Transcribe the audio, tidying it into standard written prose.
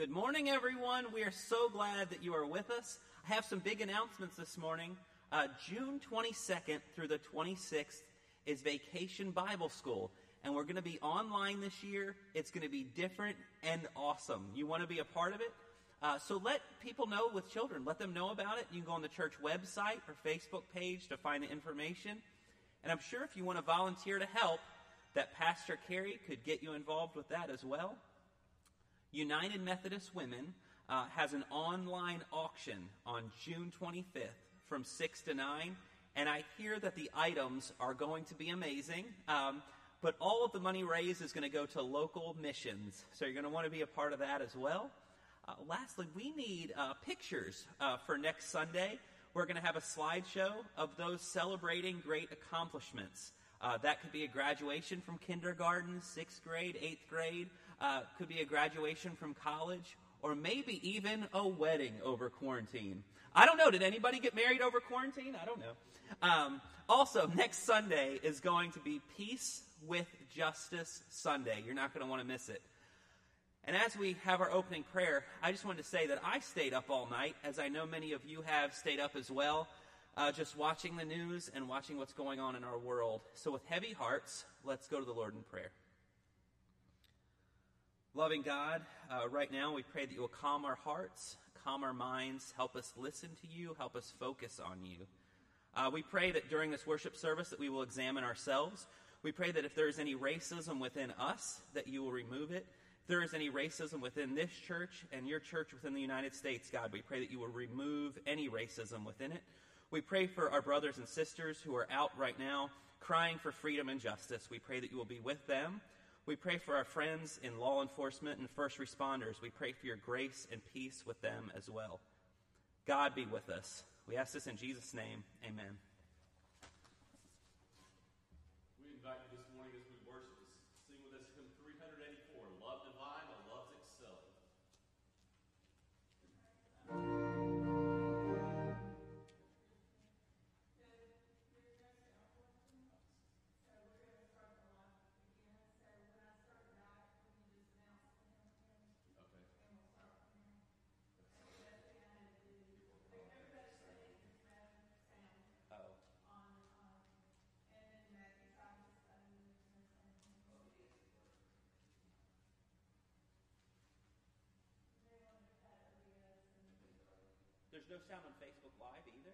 Good morning, everyone. We are so glad that you are with us. I have some big announcements this morning. June 22nd through the 26th is Vacation Bible School, and we're going to be online this year. It's going to be different and awesome. You want to be a part of it? So let people know with children. Let them know about it. You can go on the church website or Facebook page to find the information. And I'm sure if you want to volunteer to help, that Pastor Carey could get you involved with that as well. United Methodist Women has an online auction on June 25th from 6 to 9, and I hear that the items are going to be amazing, but all of the money raised is going to go to local missions, so you're going to want to be a part of that as well. Lastly, we need pictures for next Sunday. We're going to have a slideshow of those celebrating great accomplishments. That could be a graduation from kindergarten, 6th grade, 8th grade, could be a graduation from college, or maybe even a wedding over quarantine. I don't know. Did anybody get married over quarantine? I don't know. Also, next Sunday is going to be Peace with Justice Sunday. You're not going to want to miss it. And as we have our opening prayer, I just wanted to say that I stayed up all night, as I know many of you have stayed up as well. Just watching the news and watching what's going on in our world. So with heavy hearts, let's go to the Lord in prayer. Loving God, right now we pray that you will calm our hearts, calm our minds, help us listen to you, help us focus on you. We pray that during this worship service that we will examine ourselves. We pray that if there is any racism within us, that you will remove it. If there is any racism within this church and your church within the United States, God, we pray that you will remove any racism within it. We pray for our brothers and sisters who are out right now crying for freedom and justice. We pray that you will be with them. We pray for our friends in law enforcement and first responders. We pray for your grace and peace with them as well. God be with us. We ask this in Jesus' name. Amen. We invite you this morning as we worship. Sing with us hymn 384, Love Divine, O Love's Excelled. There's no sound on Facebook Live either.